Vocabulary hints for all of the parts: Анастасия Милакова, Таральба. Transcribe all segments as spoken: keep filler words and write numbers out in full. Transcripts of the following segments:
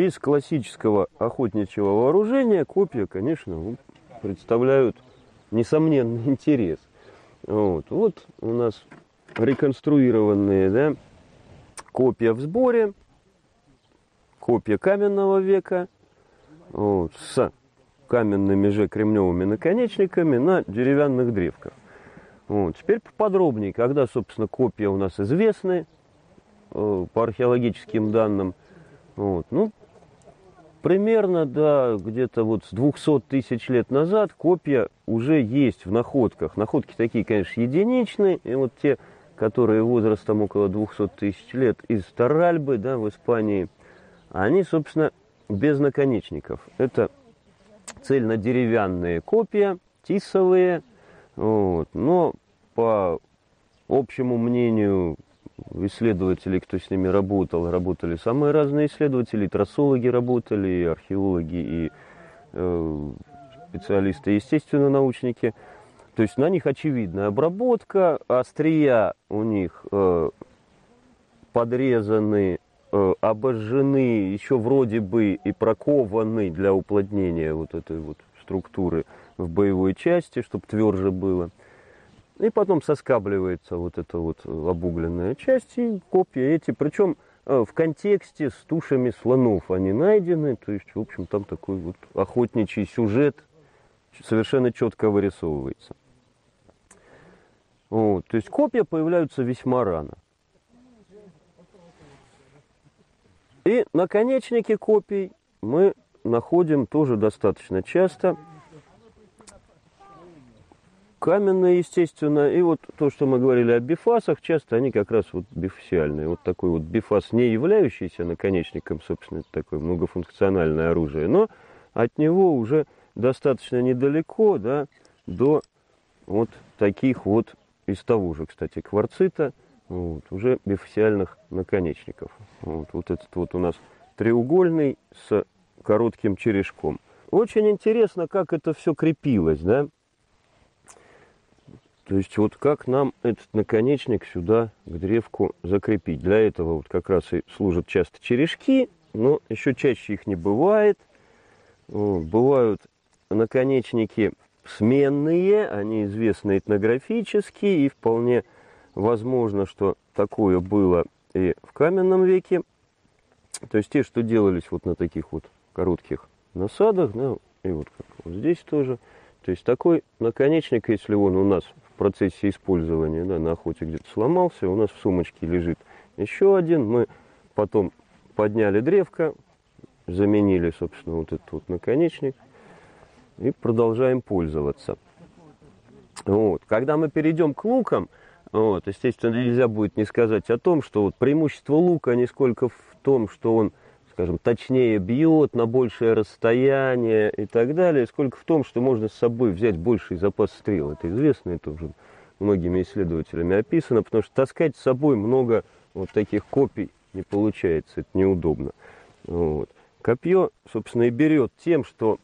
Из классического охотничьего вооружения копья, конечно, представляют несомненный интерес. Вот, вот у нас реконструированные, да, копья в сборе, копья каменного века, вот, с каменными же кремневыми наконечниками на деревянных древках. Вот, теперь поподробнее, когда, собственно, копья у нас известны э, по археологическим данным. Вот, ну, примерно, да, где-то вот с двухсот тысяч лет назад копья уже есть в находках. Находки такие, конечно, единичные. И вот те, которые возрастом около двухсот тысяч лет из Таральбы, да, в Испании, они, собственно, без наконечников. Это цельнодеревянные копья, тисовые. Вот, но по общему мнению исследователи, кто с ними работал, работали самые разные исследователи, и трассологи работали, и археологи, и э, специалисты, естественно-научники. То есть на них очевидная обработка, острия у них э, подрезаны, э, обожжены, еще вроде бы и прокованы для уплотнения вот этой вот структуры в боевой части, чтобы тверже было. И потом соскабливается вот эта вот обугленная часть, и копья эти, причем в контексте с тушами слонов они найдены, то есть, в общем, там такой вот охотничий сюжет совершенно четко вырисовывается. Вот, то есть копья появляются весьма рано. И наконечники копий мы находим тоже достаточно часто. Каменные, естественно, и вот то, что мы говорили о бифасах, часто они как раз вот бифасиальные. Вот такой вот бифас, не являющийся наконечником, собственно, это такое многофункциональное оружие, но от него уже достаточно недалеко, да, до вот таких вот, из того же, кстати, кварцита, вот, уже бифасиальных наконечников. Вот, вот этот вот у нас треугольный с коротким черешком. Очень интересно, как это все крепилось, да. То есть вот как нам этот наконечник сюда к древку закрепить. Для этого вот как раз и служат часто черешки, но еще чаще их не бывает. Бывают наконечники сменные, они известны этнографически, и вполне возможно, что такое было и в каменном веке. То есть те, что делались вот на таких вот коротких насадах, да, и вот как вот здесь тоже. То есть такой наконечник, если он у нас в процессе использования, да, на охоте где-то сломался, у нас в сумочке лежит еще один, мы потом подняли древко, заменили, собственно, вот этот вот наконечник и продолжаем пользоваться. Вот. Когда мы перейдем к лукам, вот, естественно, нельзя будет не сказать о том, что вот преимущество лука не сколько в том, что он, скажем, точнее бьет на большее расстояние и так далее, сколько в том, что можно с собой взять больший запас стрел. Это известно, это уже многими исследователями описано, потому что таскать с собой много вот таких копий не получается, это неудобно. Вот. Копье, собственно, и берет тем, что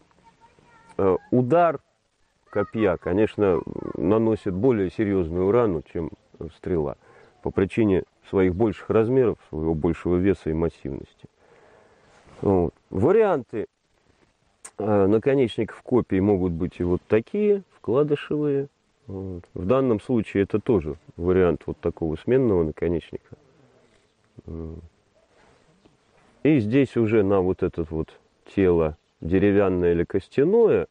удар копья, конечно, наносит более серьезную рану, чем стрела, по причине своих больших размеров, своего большего веса и массивности. Вот. Варианты э, наконечников копий могут быть и вот такие, вкладышевые. Вот. В данном случае это тоже вариант вот такого сменного наконечника. И здесь уже на вот это вот тело, деревянное или костяное,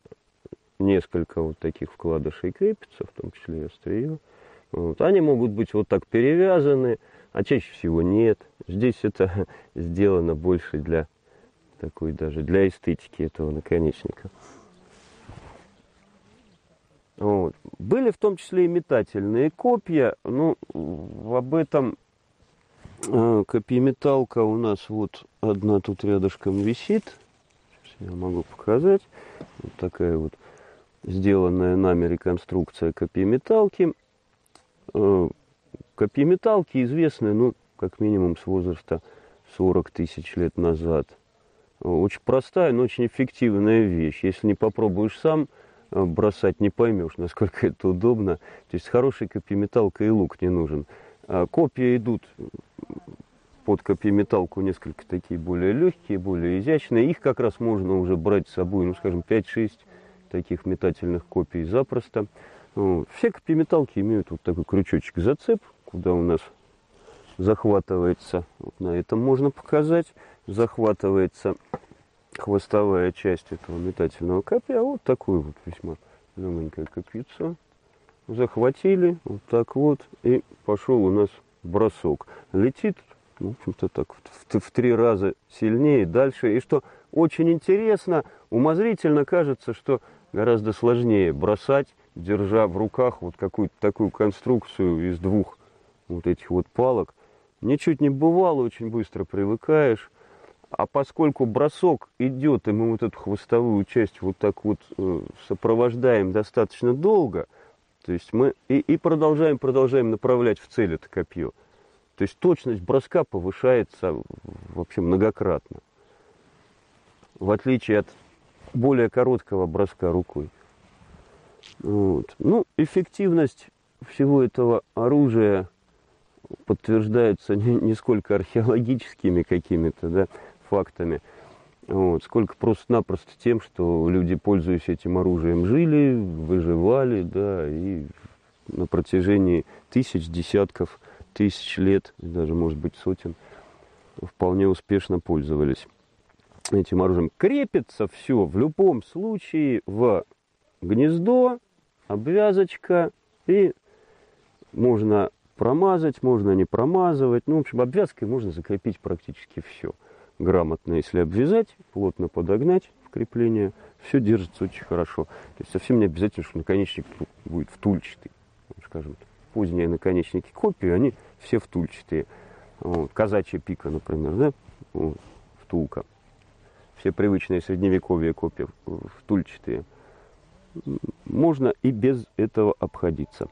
несколько вот таких вкладышей крепится, в том числе и острие. Вот. Они могут быть вот так перевязаны, а чаще всего нет. Здесь это сделано больше для... такой даже для эстетики этого наконечника. Вот. Были в том числе и метательные копья. Ну, об этом копьеметалка у нас вот одна тут рядышком висит. Сейчас я могу показать. Вот такая вот сделанная нами реконструкция копьеметалки. Копьеметалки известны, ну, как минимум с возраста сорока тысяч лет назад. Очень простая, но очень эффективная вещь. Если не попробуешь сам бросать, не поймешь, насколько это удобно. То есть с хорошей копьеметалкой и лук не нужен. Копья идут под копьеметалку несколько такие более легкие, более изящные. Их как раз можно уже брать с собой, ну скажем, пять-шесть таких метательных копий запросто. Ну, все копьеметалки имеют вот такой крючочек-зацеп, куда у нас захватывается, вот на этом можно показать, захватывается хвостовая часть этого метательного копья, вот такую вот весьма легонькое копьецо. Захватили, вот так вот, и пошел у нас бросок. Летит, в общем-то, так в, в три раза сильнее, дальше. И что очень интересно, умозрительно кажется, что гораздо сложнее бросать, держа в руках вот какую-то такую конструкцию из двух вот этих вот палок. Ничуть не бывало, очень быстро привыкаешь. А поскольку бросок идет, и мы вот эту хвостовую часть вот так вот сопровождаем достаточно долго, то есть мы и, и продолжаем, продолжаем направлять в цель это копье. То есть точность броска повышается вообще многократно, в отличие от более короткого броска рукой. Вот. Ну, эффективность всего этого оружия подтверждается не, не сколько археологическими какими-то да, фактами, вот, сколько просто-напросто тем, что люди, пользуясь этим оружием, жили, выживали, да, и на протяжении тысяч, десятков тысяч лет, даже, может быть, сотен, вполне успешно пользовались этим оружием. Крепится все в любом случае в гнездо, обвязочка, и можно промазать, можно не промазывать. Ну, в общем, обвязкой можно закрепить практически все. Грамотно, если обвязать, плотно подогнать в крепление, все держится очень хорошо. То есть совсем не обязательно, что наконечник будет втульчатый. Скажем, поздние наконечники копии, они все втульчатые. Вот, казачья пика, например, да? Вот, втулка. Все привычные средневековые копии втульчатые. Можно и без этого обходиться.